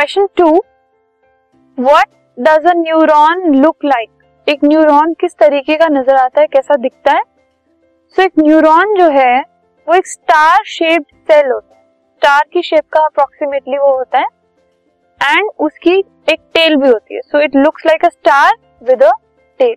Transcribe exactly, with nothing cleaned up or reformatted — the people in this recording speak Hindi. Question two, what does a neuron look like? एक न्यूरॉन किस तरीके का नजर आता है, कैसा दिखता है? सो so, एक न्यूरॉन जो है वो एक स्टार शेप्ड सेल होता है, स्टार की शेप का अप्रोक्सीमेटली वो होता है, एंड उसकी एक टेल भी होती है, so it looks like a star with a tell.